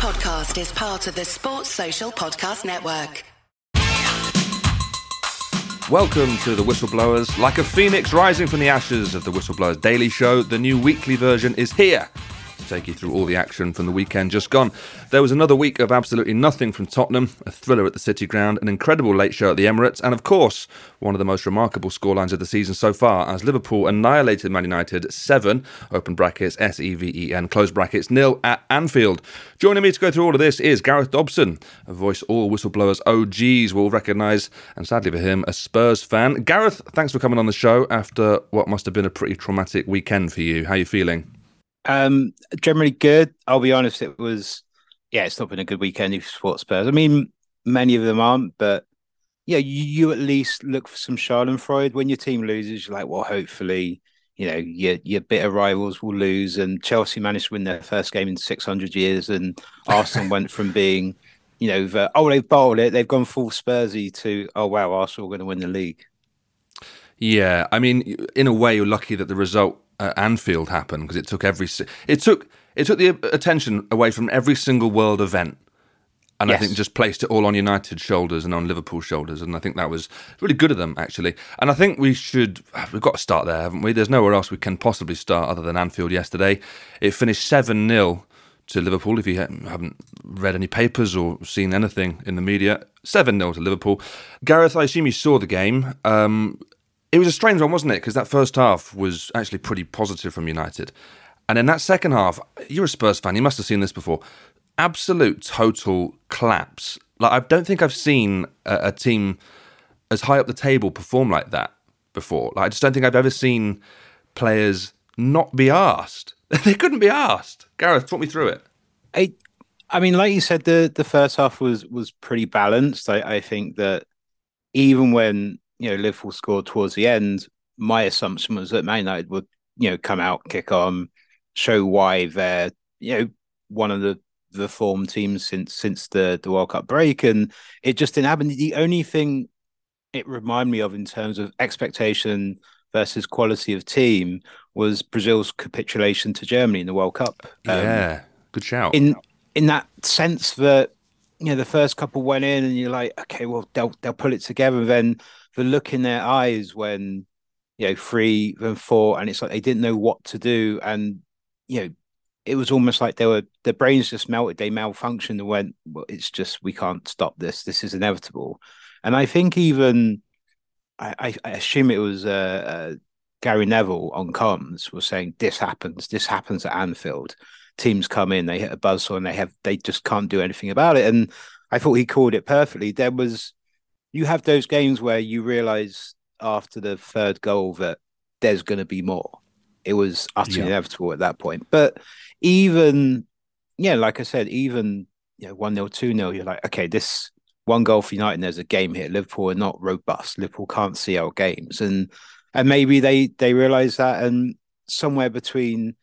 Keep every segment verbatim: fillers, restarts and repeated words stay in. podcast is part of the Sports Social Podcast Network. Welcome to The Whistleblowers. Like a phoenix rising from the ashes of The Whistleblowers Daily Show, the new weekly version is here to take you through all the action from the weekend just gone. There was another week of absolutely nothing from Tottenham, a thriller at the City Ground, an incredible late show at the Emirates, and of course, one of the most remarkable scorelines of the season so far as Liverpool annihilated Man United seven, open brackets, S E V E N, close brackets, nil at Anfield. Joining me to go through all of this is Gareth Dobson, a voice all Whistleblowers O Gs will recognise, and sadly for him, a Spurs fan. Gareth, thanks for coming on the show after what must have been a pretty traumatic weekend for you. How are you feeling? Um, generally good. I'll be honest, it was, yeah, it's not been a good weekend if you support Spurs. I mean, many of them aren't, but yeah, you, you at least look for some schadenfreude. When your team loses, you're like, well, hopefully, you know, your your bitter rivals will lose. And Chelsea managed to win their first game in six hundred years. And Arsenal went from being, you know, the, oh, they've bowled it, they've gone full Spursy to, oh, wow, Arsenal are going to win the league. Yeah, I mean, in a way, you're lucky that the result at Anfield happened because it took every it took it took the attention away from every single world event. And yes. I think just placed it all on United's shoulders and on Liverpool's shoulders. And I think that was really good of them, actually. And I think we should, we've got to start there, haven't we? There's nowhere else we can possibly start other than Anfield yesterday. It finished seven nil to Liverpool, if you haven't read any papers or seen anything in the media. seven nil to Liverpool. Gareth, I assume you saw the game. Um, it was a strange one, wasn't it? Because that first half was actually pretty positive from United. And then that second half, you're a Spurs fan, you must have seen this before. Absolute total collapse. Like, I don't think I've seen a, a team as high up the table perform like that before. Like, I just don't think I've ever seen players not be arsed. They couldn't be arsed. Gareth, talk me through it. I, I mean, like you said, the, the first half was was pretty balanced. I, I think that even when, you know, Liverpool scored towards the end, my assumption was that Man United would, you know, come out, kick on, show why they're, you know, one of the the form teams since since the, the World Cup break, and it just didn't happen. The only thing it reminded me of in terms of expectation versus quality of team was Brazil's capitulation to Germany in the World Cup. Yeah, um, good shout. In in that sense that, you know, the first couple went in and you're like, okay, well, they'll they'll pull it together. And then the look in their eyes when, you know, three, then four, and it's like they didn't know what to do. And, you know, it was almost like they were, their brains just melted. They malfunctioned and went, well, it's just, we can't stop this. This is inevitable. And I think even, I, I assume it was uh, uh, Gary Neville on comms was saying, this happens, this happens at Anfield. Teams come in, they hit a buzzsaw and they have, they just can't do anything about it. And I thought he called it perfectly. There was, you have those games where you realize after the third goal that there's going to be more. It was utterly yeah. inevitable at that point. But even, yeah, like I said, even, you know, one nil, two nil, you're like, okay, this one goal for United, and there's a game here. Liverpool are not robust. Liverpool can't see out games. And and maybe they, they realise that. And somewhere between,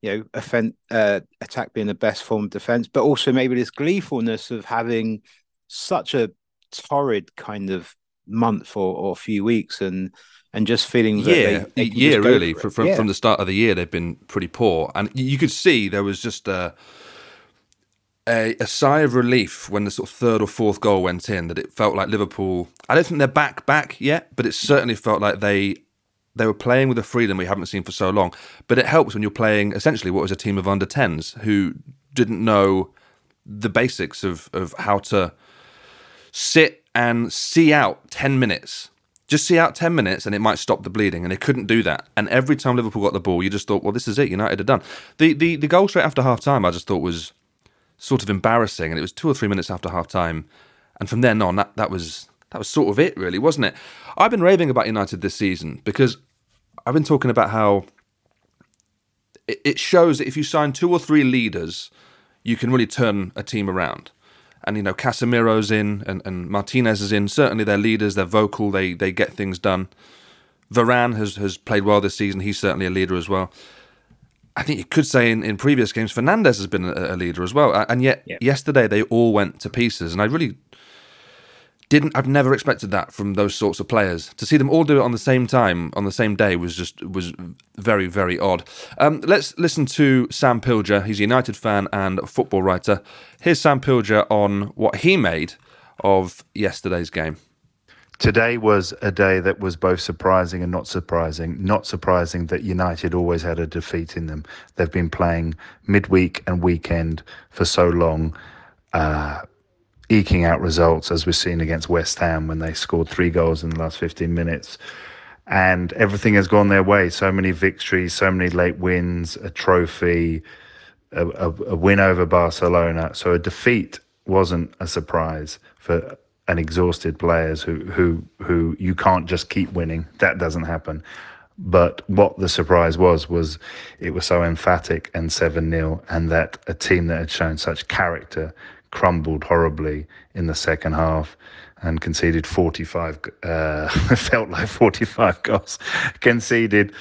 you know, offen- uh, attack being the best form of defence, but also maybe this gleefulness of having such a torrid kind of month or, or few weeks and and just feeling that yeah, they, they yeah really for from, yeah. from the start of the year they've been pretty poor, and you could see there was just a, a a sigh of relief when the sort of third or fourth goal went in, that it felt like Liverpool, I don't think they're back back yet, but it certainly felt like they they were playing with a freedom we haven't seen for so long. But it helps when you're playing essentially what was a team of under tens who didn't know the basics of of how to sit and see out ten minutes. Just see out ten minutes and it might stop the bleeding. And they couldn't do that. And every time Liverpool got the ball, you just thought, well, this is it. United are done. The the, the goal straight after half-time, I just thought was sort of embarrassing. And it was two or three minutes after half-time. And from then on, that, that was that was sort of it, really, wasn't it? I've been raving about United this season because I've been talking about how it, it shows that if you sign two or three leaders, you can really turn a team around. And, you know, Casemiro's in and, and Martinez is in. Certainly they're leaders, they're vocal, they they get things done. Varane has, has played well this season. He's certainly a leader as well. I think you could say in, in previous games, Fernandes has been a, a leader as well. And yet yeah. yesterday they all went to pieces. And I really didn't I've never expected that from those sorts of players. To see them all do it on the same time, on the same day, was just was very, very odd. Um, let's listen to Sam Pilger. He's a United fan and football writer. Here's Sam Pilger on what he made of yesterday's game. Today was a day that was both surprising and not surprising. Not surprising that United always had a defeat in them. They've been playing midweek and weekend for so long, uh, eking out results, as we've seen against West Ham when they scored three goals in the last fifteen minutes. And everything has gone their way. So many victories, so many late wins, a trophy, a, a, a win over Barcelona. So a defeat wasn't a surprise for and exhausted players who, who who you can't just keep winning. That doesn't happen. But what the surprise was, was it was so emphatic and seven nil, and that a team that had shown such character crumbled horribly in the second half and conceded forty-five, uh, felt like forty-five goals, conceded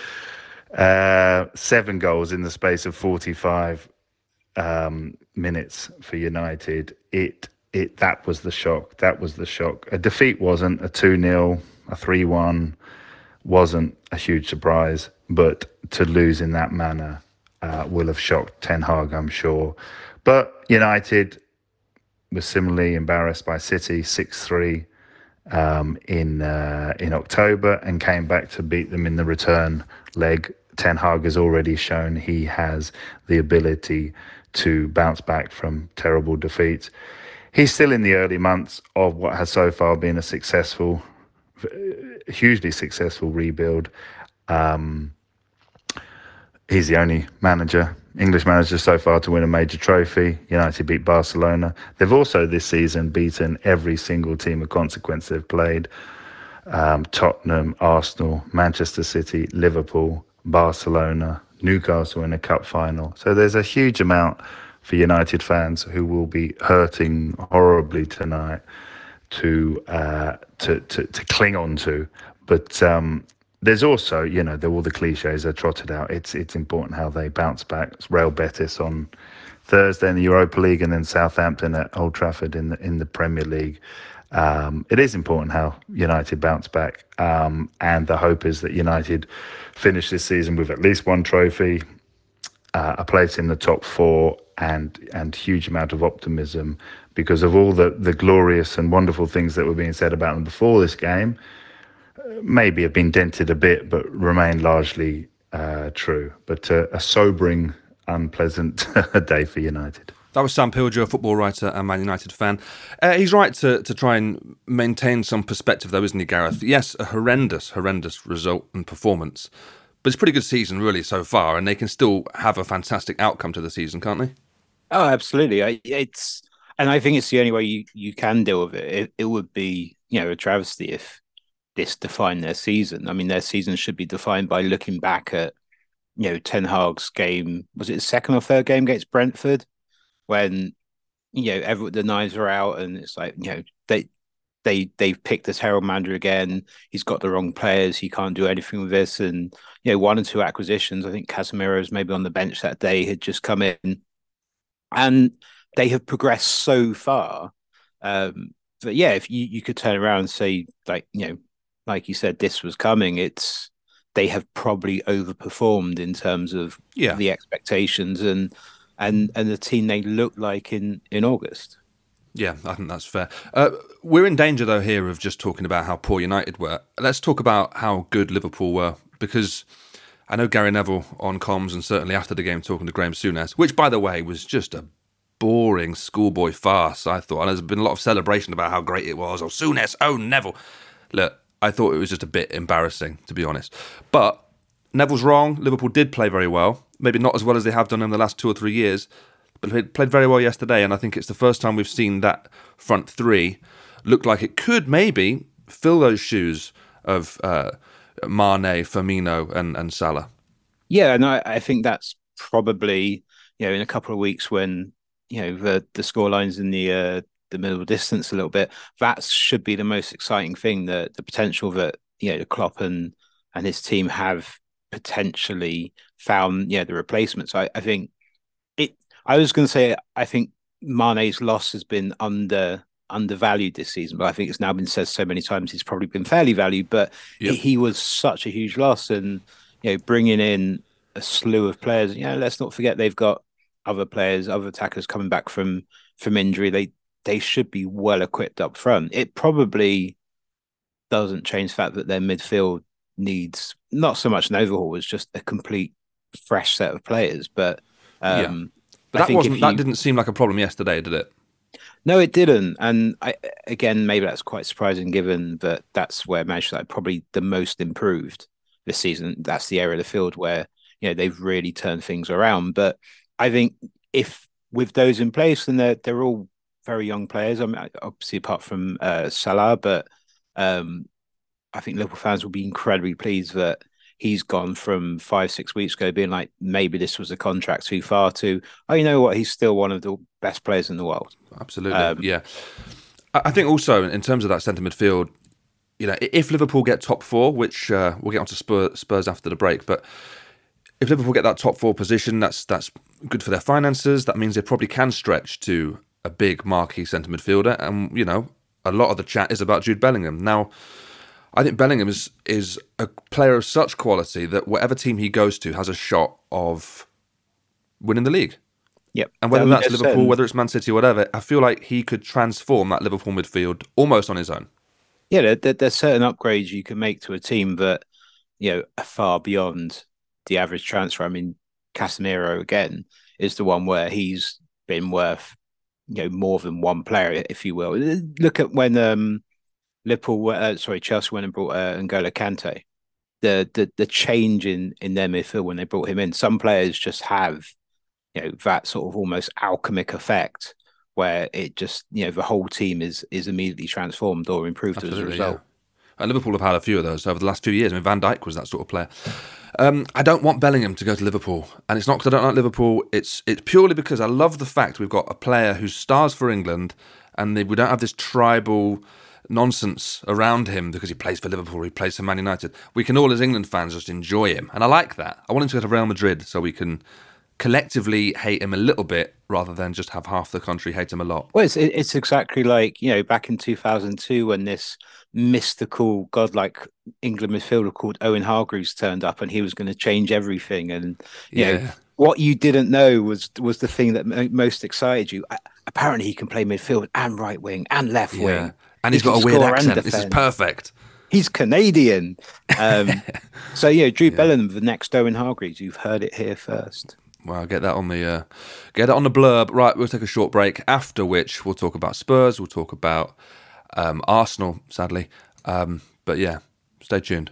uh, seven goals in the space of forty-five um, minutes for United. It It, that was the shock. That was the shock. A defeat wasn't. A two nil, a three one wasn't a huge surprise, but to lose in that manner uh, will have shocked Ten Hag, I'm sure. But United was similarly embarrassed by City six three um, in uh, in October and came back to beat them in the return leg. Ten Hag has already shown he has the ability to bounce back from terrible defeats. He's still in the early months of what has so far been a successful, hugely successful rebuild. Um, he's the only manager, English manager so far to win a major trophy. United beat Barcelona. They've also this season beaten every single team of consequence they've played. Um, Tottenham, Arsenal, Manchester City, Liverpool, Barcelona, Newcastle in a cup final. So there's a huge amount for United fans who will be hurting horribly tonight to uh, to, to to cling on to. But um, there's also, you know, there all the cliches are trotted out. It's it's important how they bounce back. It's Real Betis on Thursday in the Europa League, and then Southampton at Old Trafford in the in the Premier League. Um, it is important how United bounce back, um, and the hope is that United finish this season with at least one trophy, uh, a place in the top four. And and huge amount of optimism because of all the, the glorious and wonderful things that were being said about them before this game, maybe have been dented a bit, but remain largely uh, true. But uh, a sobering, unpleasant day for United. That was Sam Pilger, a football writer and Man United fan. Uh, he's right to, to try and maintain some perspective though, isn't he, Gareth? Yes, a horrendous, horrendous result and performance. But it's a pretty good season really so far, and they can still have a fantastic outcome to the season, can't they? Oh, absolutely. I, it's and I think it's the only way you, you can deal with it. it. It would be, you know, a travesty if this defined their season. I mean, their season should be defined by looking back at, you know, Ten Hag's game. Was it the second or third game against Brentford when, you know, every, the knives are out and it's like, you know, they they they've picked this Harold Mander again. He's got the wrong players. He can't do anything with this. And you know, one or two acquisitions. I think Casemiro's maybe on the bench that day had just come in. And they have progressed so far. Um, but yeah, if you, you could turn around and say, like, you know, like you said, this was coming, it's they have probably overperformed in terms of yeah. the expectations and, and and the team they look like in, in August. Yeah, I think that's fair. Uh, we're in danger, though, here of just talking about how poor United were. Let's talk about how good Liverpool were, because I know Gary Neville on comms and certainly after the game talking to Graham Souness, which, by the way, was just a boring schoolboy farce, I thought. And there's been a lot of celebration about how great it was. Oh, Souness, oh, Neville. Look, I thought it was just a bit embarrassing, to be honest. But Neville's wrong. Liverpool did play very well. Maybe not as well as they have done in the last two or three years, but they played very well yesterday. And I think it's the first time we've seen that front three look like it could maybe fill those shoes of Uh, Mane, Firmino and, and Salah. Yeah, and I, I think that's probably, you know, in a couple of weeks when, you know, the, the scoreline's in the uh, the middle distance a little bit, that should be the most exciting thing, the, the potential that, you know, Klopp and, and his team have potentially found, you know, the replacements. I, I think it, I was going to say, I think Mane's loss has been under undervalued this season, but I think it's now been said so many times he's probably been fairly valued, but yep. he was such a huge loss. And, you know, bringing in a slew of players, you know, let's not forget they've got other players, other attackers coming back from, from injury. They, they should be well equipped up front. It probably doesn't change the fact that their midfield needs not so much an overhaul, it's just a complete fresh set of players. But, um, yeah. but that wasn't, you... that didn't seem like a problem yesterday, did it? No, it didn't. And I, again, maybe that's quite surprising given that that's where Manchester United probably the most improved this season. That's the area of the field where, you know, they've really turned things around. But I think if with those in place, then they're, they're all very young players. I mean, obviously apart from uh, Salah, but um, I think Liverpool fans will be incredibly pleased that he's gone from five, six weeks ago being like, maybe this was a contract too far to, oh, you know what, he's still one of the best players in the world. Absolutely, um, yeah. I think also in terms of that centre midfield, you know, if Liverpool get top four, which uh, we'll get onto Spurs, Spurs after the break, but if Liverpool get that top four position, that's that's good for their finances. That means they probably can stretch to a big marquee centre midfielder. And, you know, a lot of the chat is about Jude Bellingham. Now, I think Bellingham is is a player of such quality that whatever team he goes to has a shot of winning the league. Yep. And whether that that's Liverpool, sense. whether it's Man City, whatever, I feel like he could transform that Liverpool midfield almost on his own. Yeah, there, there, there's certain upgrades you can make to a team that, you know, are far beyond the average transfer. I mean, Casemiro, again, is the one where he's been worth, you know, more than one player, if you will. Look at when... Um, Liverpool, uh, sorry, Chelsea went and brought uh, N'Golo Kanté. The, the the change in in their midfield when they brought him in. Some players just have, you know, that sort of almost alchemic effect where it just, you know, the whole team is is immediately transformed or improved Absolutely, as a result. Yeah. And Liverpool have had a few of those over the last few years. I mean, Van Dijk was that sort of player. Um, I don't want Bellingham to go to Liverpool, and it's not because I don't like Liverpool. It's it's purely because I love the fact we've got a player who stars for England, and they, we don't have this tribal nonsense around him because he plays for Liverpool, he plays for Man United. We can all, as England fans, just enjoy him, and I like that. I want him to go to Real Madrid so we can collectively hate him a little bit rather than just have half the country hate him a lot. Well, it's, it's exactly like, you know, back in two thousand two when this mystical, godlike England midfielder called Owen Hargreaves turned up and he was going to change everything, and you yeah. know, what you didn't know was was the thing that most excited you. Apparently he can play midfield and right wing and left yeah. wing. And he's he got a weird accent. This is perfect. He's Canadian. Um, so, yeah, Drew yeah. Bellingham, the next Owen Hargreaves. You've heard it here first. Well, get that on the uh, get that on the blurb. Right, we'll take a short break, after which we'll talk about Spurs. We'll talk about um, Arsenal, sadly. Um, but, yeah, stay tuned.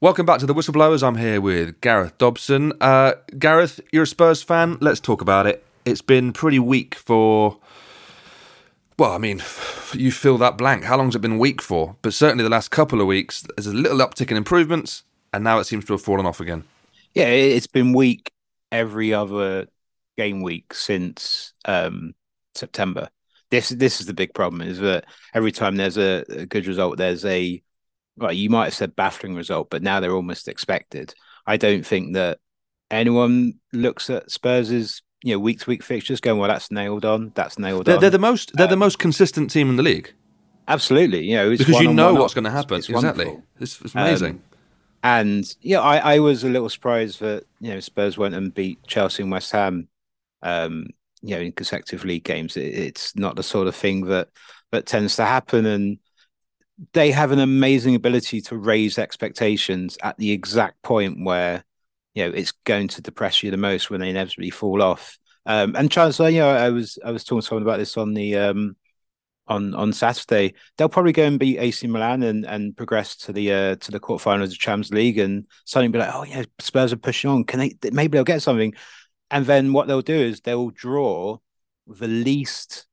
Welcome back to The Whistleblowers. I'm here with Gareth Dobson. Uh, Gareth, you're a Spurs fan. Let's talk about it. It's been pretty weak for... Well, I mean, you fill that blank. How long's it been weak for? But certainly the last couple of weeks, there's a little uptick in improvements, and now it seems to have fallen off again. Yeah, it's been weak every other game week since um, September. This this is the big problem, is that every time there's a, a good result, there's a... Well, you might have said baffling result, but now they're almost expected. I don't think that anyone looks at Spurs' you know week to week fixtures going, well, that's nailed on, that's nailed they're, on. They're the most they're um, the most consistent team in the league. Absolutely, you know, it's because you know what's going to happen. It's, it's exactly, it's, it's amazing. Um, and yeah, I, I was a little surprised that you know Spurs went and beat Chelsea and West Ham um, you know, in consecutive league games. It, it's not the sort of thing that that tends to happen. And they have an amazing ability to raise expectations at the exact point where, you know, it's going to depress you the most, when they inevitably fall off. Um, and transfer, you know, I was I was talking to someone about this on the um, on on Saturday. They'll probably go and beat A C Milan and and progress to the uh, to the quarterfinals of Champs League, and suddenly be like, oh yeah, Spurs are pushing on. Can they? Maybe they'll get something. And then what they'll do is they'll draw the least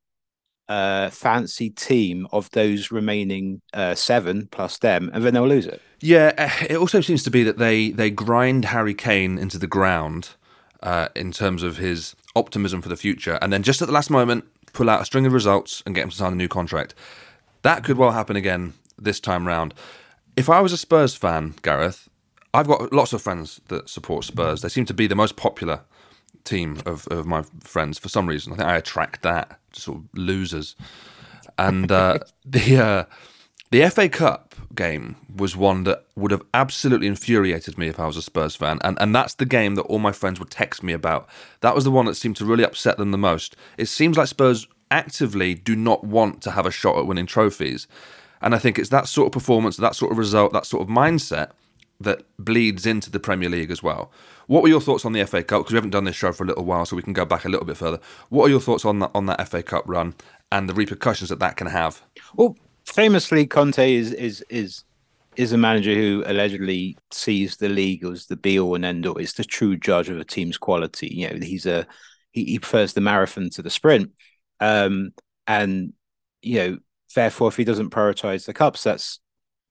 uh, fancy team of those remaining uh, seven plus them, and then they'll lose it. Yeah, it also seems to be that they they grind Harry Kane into the ground uh, in terms of his optimism for the future, and then just at the last moment pull out a string of results and get him to sign a new contract. That could well happen again this time round. If I was a Spurs fan, Gareth, I've got lots of friends that support Spurs. They seem to be the most popular team of, of my friends for some reason. I think I attract that, sort of losers. And uh, the uh, the F A Cup game was one that would have absolutely infuriated me if I was a Spurs fan. And and that's the game that all my friends would text me about. That was the one that seemed to really upset them the most. It seems like Spurs actively do not want to have a shot at winning trophies. And I think it's that sort of performance, that sort of result, that sort of mindset that bleeds into the Premier League as well. What were your thoughts on the F A Cup? Because we haven't done this show for a little while, so we can go back a little bit further. What are your thoughts on that, on that F A Cup run and the repercussions that that can have? Well, famously, Conte is is is is a manager who allegedly sees the league as the be-all and end-all. It's the true judge of a team's quality. You know, he's a he, he prefers the marathon to the sprint, um, and you know, therefore, if he doesn't prioritise the cups, that's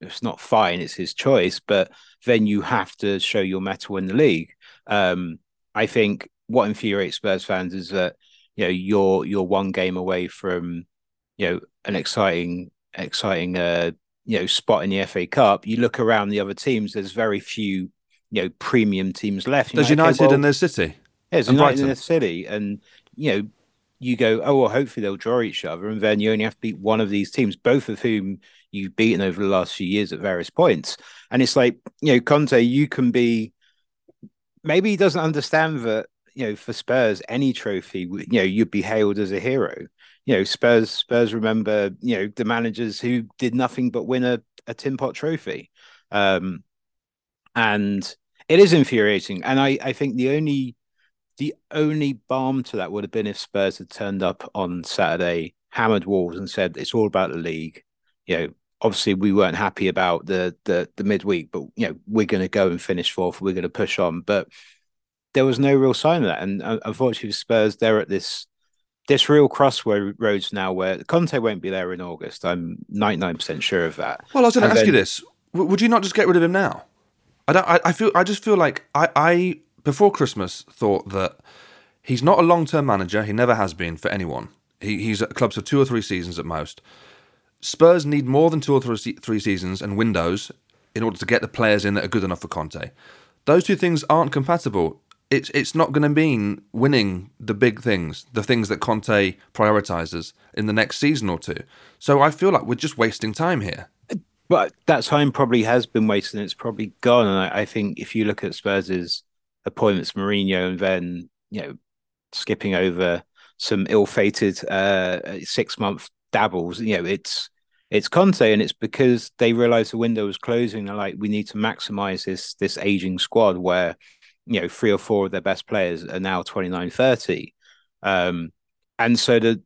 it's not fine. It's his choice, but then you have to show your mettle in the league. Um, I think what infuriates Spurs fans is that, you know, you're you're one game away from, you know, an exciting exciting uh, you know, spot in the F A Cup. You look around the other teams. There's very few, you know, premium teams left. There's United, okay, well, and there's City. Yeah, there's and United Brighton. And there's City, and you know, you go, oh well, hopefully they'll draw each other, and then you only have to beat one of these teams, both of whom you've beaten over the last few years at various points. And it's like, you know, Conte, you can be, maybe he doesn't understand that, you know, for Spurs, any trophy, you know, you'd be hailed as a hero. You know, Spurs, Spurs remember, you know, the managers who did nothing but win a, a tin pot trophy. Um, and it is infuriating. And I, I think the only, the only balm to that would have been if Spurs had turned up on Saturday, hammered Wolves and said, it's all about the league. You know, obviously we weren't happy about the the, the midweek, but you know, we're going to go and finish fourth. We're going to push on, but there was no real sign of that. And uh, unfortunately, Spurs, they're at this this real crossroads now where Conte won't be there in August. I'm ninety-nine percent sure of that. Well, I was going to ask then, you this: would you not just get rid of him now? I don't. I, I feel. I just feel like I, I before Christmas thought that he's not a long-term manager. He never has been for anyone. He, he's at clubs for two or three seasons at most. Spurs need more than two or three seasons and windows in order to get the players in that are good enough for Conte. Those two things aren't compatible. It's it's not going to mean winning the big things, the things that Conte prioritises in the next season or two. So I feel like we're just wasting time here. But that time probably has been wasted and it's probably gone. And I, I think if you look at Spurs' appointments, Mourinho, and then, you know, skipping over some ill-fated uh, six-month dabbles, you know, it's it's Conte, and it's because they realised the window was closing. They're like, we need to maximise this this ageing squad where, you know, three or four of their best players are now twenty-nine, thirty. Um, and so the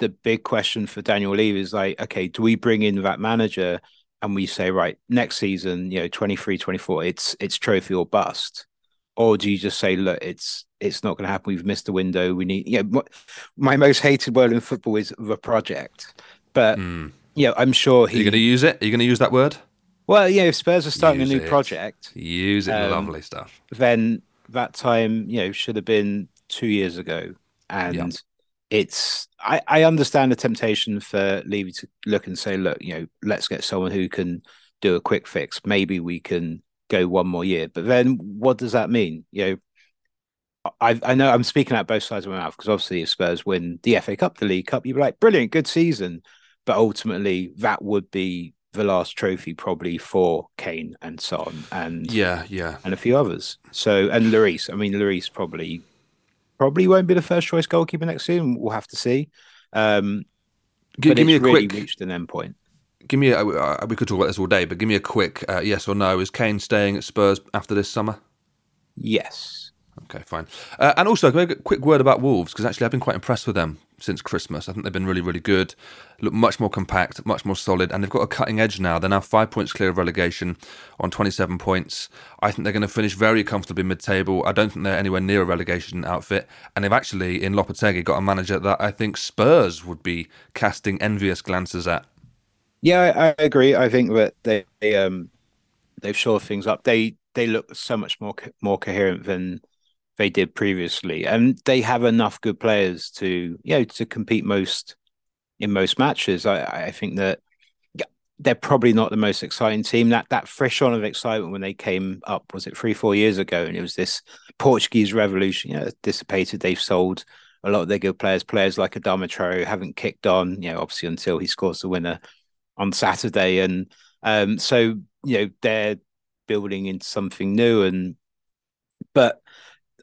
the big question for Daniel Levy is like, okay, do we bring in that manager and we say, right, next season, you know, twenty-three, twenty-four, it's it's trophy or bust? Or do you just say, look, it's it's not going to happen. We've missed the window. We need, you know, my most hated word in football is the project. But, mm. you know, I'm sure he... Are you going to use it? Are you going to use that word? Well, you know, if Spurs are starting use a new it. project... Use it, um, lovely stuff. Then that time, you know, should have been two years ago. And yep. it's... I, I understand the temptation for Levy to look and say, look, you know, let's get someone who can do a quick fix. Maybe we can go one more year. But then what does that mean? You know, I, I know I'm speaking out both sides of my mouth, because obviously if Spurs win the F A Cup, the League Cup, you'd be like, brilliant, good season. But ultimately, that would be the last trophy probably for Kane and Son and yeah, yeah, and a few others. So, and Lloris. I mean, Lloris probably probably won't be the first choice goalkeeper next season. We'll have to see. Um, give, but give it's me a really quick reached an end point. Give me a, uh, we could talk about this all day, but give me a quick uh, yes or no. Is Kane staying at Spurs after this summer? Yes. Okay, fine. Uh, and also, can I get a quick word about Wolves? Because actually I've been quite impressed with them since Christmas. I think they've been really, really good. Look much more compact, much more solid, and they've got a cutting edge now. They're now five points clear of relegation on twenty-seven points. I think they're going to finish very comfortably mid-table. I don't think they're anywhere near a relegation outfit. And they've actually, in Lopetegui, got a manager that I think Spurs would be casting envious glances at. Yeah, I, I agree. I think that they, they um they've shored things up. They they look so much more co- more coherent than they did previously, and they have enough good players to you know to compete most in most matches. I, I think that they're probably not the most exciting team. That that fresh on of excitement when they came up was it three four years ago, and it was this Portuguese revolution. You know, dissipated. They've sold a lot of their good players. Players like Adama Traoó haven't kicked on. You know, obviously until he scores the winner on Saturday, and um, so you know they're building into something new, and but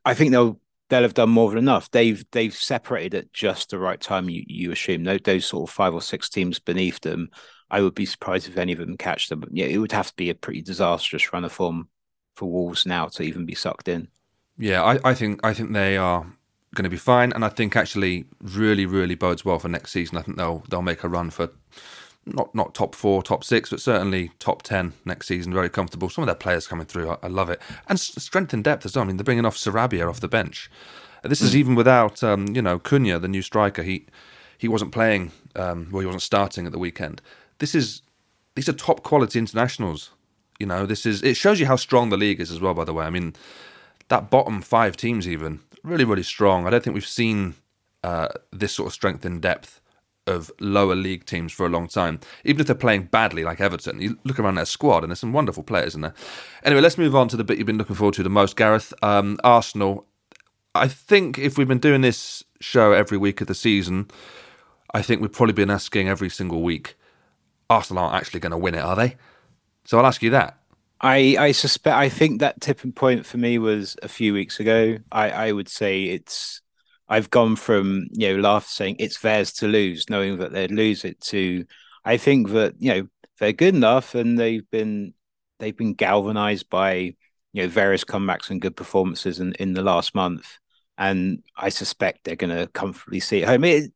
I think they'll they'll have done more than enough. They've they've separated at just the right time. You you assume those, those sort of five or six teams beneath them. I would be surprised if any of them catch them. But yeah, it would have to be a pretty disastrous run of form for Wolves now to even be sucked in. Yeah, I, I think I think they are going to be fine, and I think actually really really bodes well for next season. I think they'll they'll make a run for. Not not top four, top six, but certainly top ten next season. Very comfortable. Some of their players coming through, I, I love it. And s- strength and depth as well. I mean, they're bringing off Sarabia off the bench. This is even without, um, you know, Cunha, the new striker. He he wasn't playing, um, well, he wasn't starting at the weekend. This is these are top quality internationals. You know, this is it shows you how strong the league is as well. By the way, I mean that bottom five teams even really really strong. I don't think we've seen uh, this sort of strength and depth of lower league teams for a long time, even if they're playing badly like Everton. You look around their squad and there's some wonderful players in there. Anyway, let's move on to the bit you've been looking forward to the most, Gareth. Um, Arsenal, I think if we've been doing this show every week of the season, I think we've probably been asking every single week, Arsenal aren't actually going to win it, are they? So I'll ask you that. I, I suspect, I think that tipping point for me was a few weeks ago. I, I would say it's I've gone from, you know, laugh saying it's theirs to lose, knowing that they'd lose it to, I think that, you know, they're good enough and they've been, they've been galvanized by, you know, various comebacks and good performances in, in the last month. And I suspect they're going to comfortably see it home. It,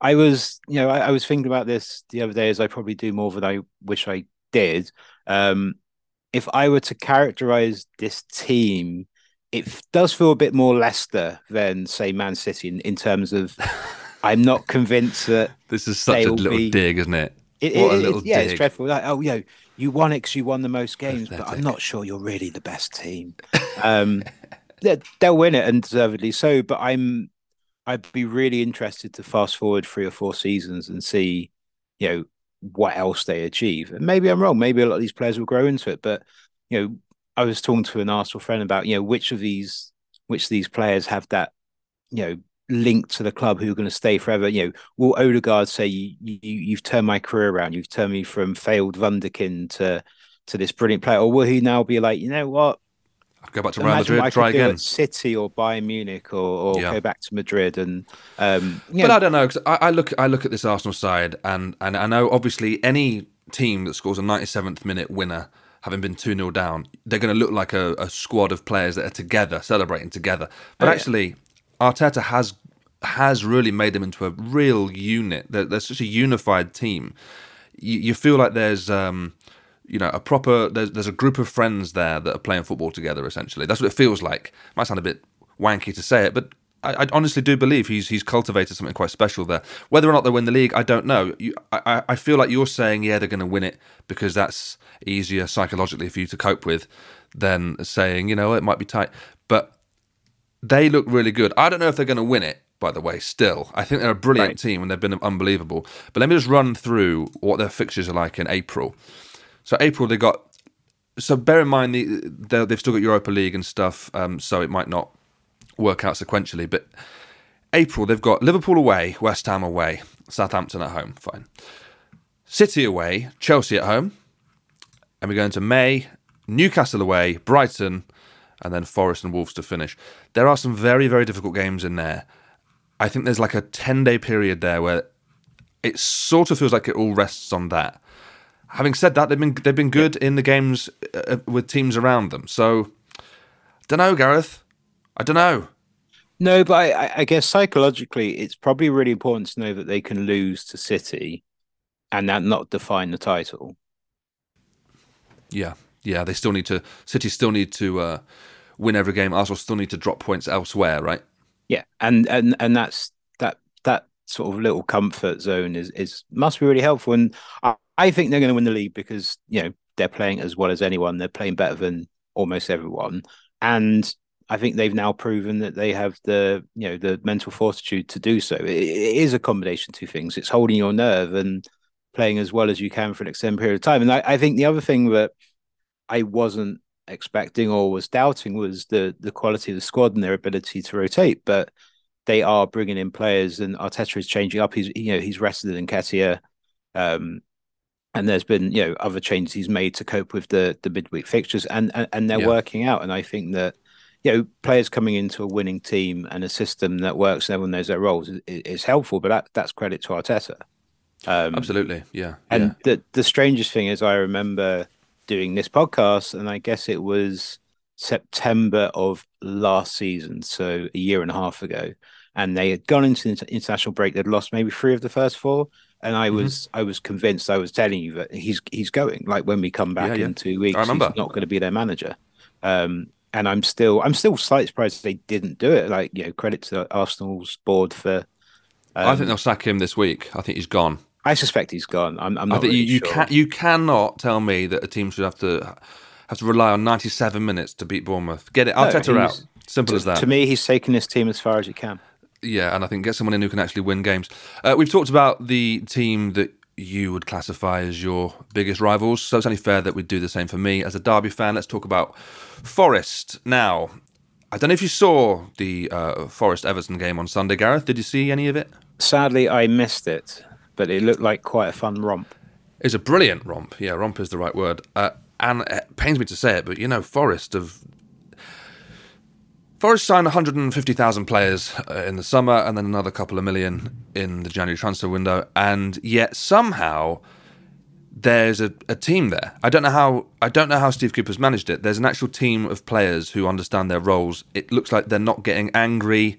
I was, you know, I, I was thinking about this the other day as I probably do more than I wish I did. Um, if I were to characterize this team, it does feel a bit more Leicester than, say, Man City in, in terms of I'm not convinced that this is such a little be, dig, isn't it? it, what it a little it, yeah, dig. It's dreadful. Like, oh, you know, you won it because you won the most games, Athletic. But I'm not sure you're really the best team. Um, they, they'll win it and deservedly so, but I'm, I'd be really interested to fast forward three or four seasons and see, you know, what else they achieve. And maybe I'm wrong. Maybe a lot of these players will grow into it, but, you know, I was talking to an Arsenal friend about, you know, which of these, which of these players have that, you know, link to the club who are going to stay forever. You know, will Odegaard say, you, you, you've turned my career around. You've turned me from failed wunderkind to, to this brilliant player. Or will he now be like, you know what? I'll go back to Real Madrid, try again. City or Bayern Munich, or, or yeah. go back to Madrid. And um, you know. But I don't know. Cause I, I look, I look at this Arsenal side and, and I know obviously any team that scores a ninety-seventh minute winner, having been two nil down, they're going to look like a, a squad of players that are together, celebrating together. But oh, actually, yeah. Arteta has has really made them into a real unit. They're, they're such a unified team. You, you feel like there's, um, you know, a proper there's, there's a group of friends there that are playing football together. Essentially, that's what it feels like. Might sound a bit wanky to say it, but I, I honestly do believe he's he's cultivated something quite special there. Whether or not they win the league, I don't know. You, I, I feel like you're saying, yeah, they're going to win it because that's easier psychologically for you to cope with than saying, you know, it might be tight. But they look really good. I don't know if they're going to win it, by the way, still. I think they're a brilliant right. team and they've been unbelievable. But let me just run through what their fixtures are like in April. So April, they got... So bear in mind, the, they've still got Europa League and stuff, um, so it might not work out sequentially, but April they've got Liverpool away, West Ham away, Southampton at home, fine. City away, Chelsea at home, and we go into May, Newcastle away, Brighton, and then Forest and Wolves to finish. there are some very, very difficult games in there. I think there's like a ten-day period there where it sort of feels like it all rests on that. Having said that, they've been they've been good in the games uh, with teams around them. So, I don't know, Gareth. I don't know. No, but I, I guess psychologically, it's probably really important to know that they can lose to City and that not define the title. Yeah, yeah. They still need to. City still need to uh, win every game. Arsenal still need to drop points elsewhere, right? Yeah, and and and that's that that sort of little comfort zone is is must be really helpful. And I, I think they're going to win the league because, you know, they're playing as well as anyone. They're playing better than almost everyone. And I think they've now proven that they have the, you know, the mental fortitude to do so. It, it is a combination of two things. It's holding your nerve and playing as well as you can for an extended period of time. And I, I think the other thing that I wasn't expecting or was doubting was the the quality of the squad and their ability to rotate. But they are bringing in players, and Arteta is changing up. He's, you know, he's rested Nketiah. Um, And there's been, you know, other changes he's made to cope with the the midweek fixtures, and and, and they're yeah. working out. And I think that, you know, players coming into a winning team and a system that works and everyone knows their roles is, is helpful. But that, that's credit to Arteta. Um, Absolutely, yeah. And yeah. the the strangest thing is, I remember doing this podcast, and I guess it was September of last season, so a year and a half ago, and they had gone into the international break. They'd lost maybe three of the first four. And I was, mm-hmm. I was convinced. I was telling you that he's, he's going. Like when we come back yeah, yeah. in two weeks, he's not going to be their manager. Um, and I'm still, I'm still slightly surprised they didn't do it. Like, you know, credit to Arsenal's board for. Um, I think they'll sack him this week. I think he's gone. I suspect he's gone. I'm, I'm not I think really you, you sure. Can, you cannot tell me that a team should have to have to rely on ninety-seven minutes to beat Bournemouth. Get it, Arteta no, out. Simple to, as that. To me, he's taken this team as far as he can. Yeah, and I think get someone in who can actually win games. Uh, we've talked about the team that you would classify as your biggest rivals, so it's only fair that we do the same for me. As a Derby fan, let's talk about Forest. Now, I don't know if you saw the uh, Forest-Everton game on Sunday, Gareth. Did you see any of it? Sadly, I missed it, but it looked like quite a fun romp. It's a brilliant romp. Yeah, romp is the right word. Uh, and it pains me to say it, but, you know, Forest have... Forest signed one hundred fifty thousand players in the summer and then another couple of million in the January transfer window. And yet somehow there's a, a team there. I don't know how I don't know how Steve Cooper's managed it. There's an actual team of players who understand their roles. It looks like they're not getting angry.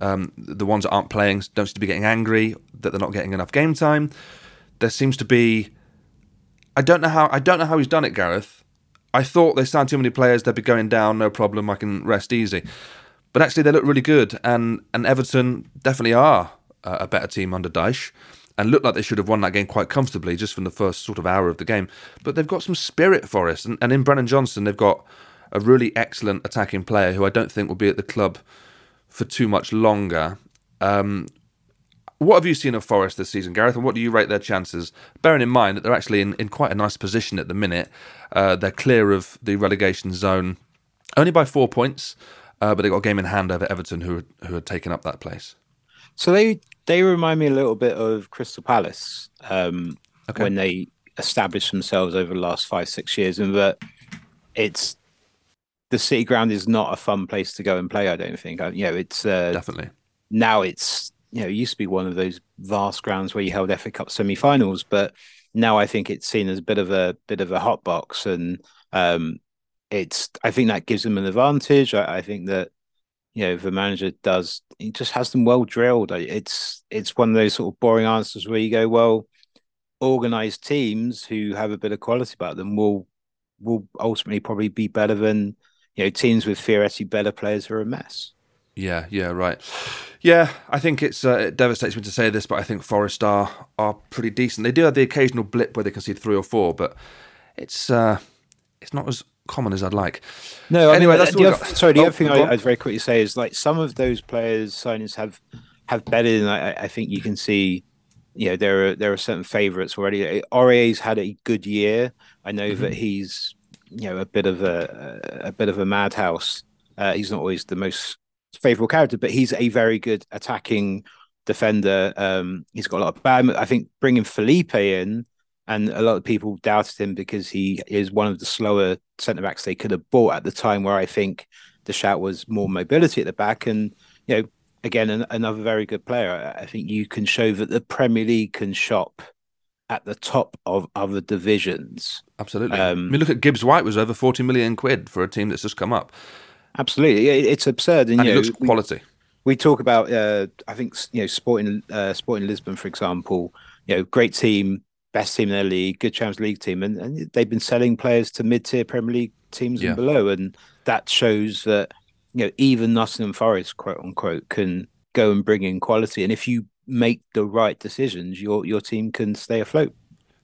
Um, the ones that aren't playing don't seem to be getting angry that they're not getting enough game time. There seems to be... I don't know how I don't know how he's done it, Gareth. I thought they signed too many players, they'd be going down, no problem, I can rest easy. But actually they look really good, and, and Everton definitely are uh, a better team under Dyche, and look like they should have won that game quite comfortably just from the first sort of hour of the game. But they've got some spirit for us, and, and in Brennan Johnson they've got a really excellent attacking player who I don't think will be at the club for too much longer. Um, what have you seen of Forest this season, Gareth, and what do you rate their chances? Bearing in mind that they're actually in, in quite a nice position at the minute. Uh, they're clear of the relegation zone only by four points, uh, but they've got a game in hand over Everton, who who had taken up that place. So they they remind me a little bit of Crystal Palace um, okay. when they established themselves over the last five, six years, and that it's the City Ground is not a fun place to go and play, I don't think. I, you know, it's uh, definitely now it's... You know, it used to be one of those vast grounds where you held F A Cup semi-finals, but now I think it's seen as a bit of a bit of a hot box, and um, it's. I think that gives them an advantage. I, I think that, you know, the manager does. He just has them well drilled. It's it's one of those sort of boring answers where you go, well, organised teams who have a bit of quality about them will will ultimately probably be better than, you know, teams with theoretically better players who are a mess. Yeah, yeah, right. Yeah, I think it's uh, it devastates me to say this, but I think Forest are are pretty decent. They do have the occasional blip where they concede three or four, but it's uh, it's not as common as I'd like. No, anyway, I mean, that's all. Other, got. Sorry, the oh, other thing I, I'd very quickly say is, like, some of those players signings have have bedded, and I, I think you can see, you know, there are there are certain favourites already. Aurier's had a good year. I know mm-hmm. that he's, you know, a bit of a a bit of a madhouse. Uh, he's not always the most favourable character, but he's a very good attacking defender. Um, he's got a lot of bad. I think bringing Felipe in, and a lot of people doubted him because he is one of the slower centre backs they could have bought at the time, where I think the shout was more mobility at the back. And, you know, again, an, another very good player. I think you can show that the Premier League can shop at the top of other divisions. Absolutely. Um, I mean, look at Gibbs White was over forty million quid for a team that's just come up. Absolutely. It's absurd. And, and you it know, looks quality. We, we talk about, uh, I think, you know, Sporting, uh, Sporting Lisbon, for example, you know, great team, best team in their league, good Champions League team. And, and they've been selling players to mid-tier Premier League teams yeah. and below. And that shows that, you know, even Nottingham Forest, quote unquote, can go and bring in quality. And if you make the right decisions, your your team can stay afloat.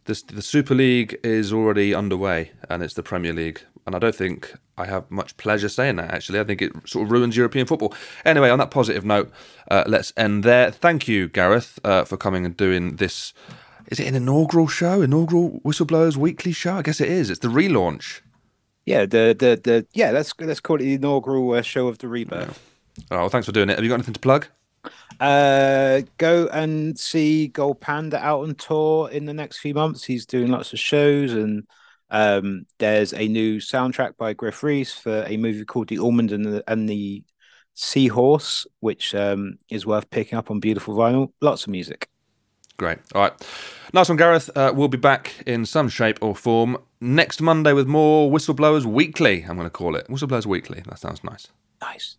This, the Super League is already underway, and it's the Premier League. And I don't think I have much pleasure saying that, actually. I think it sort of ruins European football. Anyway, on that positive note, uh, let's end there. Thank you, Gareth, uh, for coming and doing this. Is it an inaugural show? Inaugural Whistleblowers Weekly show? I guess it is. It's the relaunch. Yeah, the the, the yeah. Let's let's call it the inaugural uh, show of the rebirth. Yeah. Oh, well, thanks for doing it. Have you got anything to plug? Uh, go and see Gold Panda out on tour in the next few months. He's doing lots of shows, and um, there's a new soundtrack by Griff Rhys for a movie called The Almond and the, and the Seahorse, which um, is worth picking up on beautiful vinyl. Lots of music. Great. All right. Nice one, Gareth. Uh, we'll be back in some shape or form next Monday with more Whistleblowers Weekly, I'm going to call it. Whistleblowers Weekly. That sounds nice. Nice.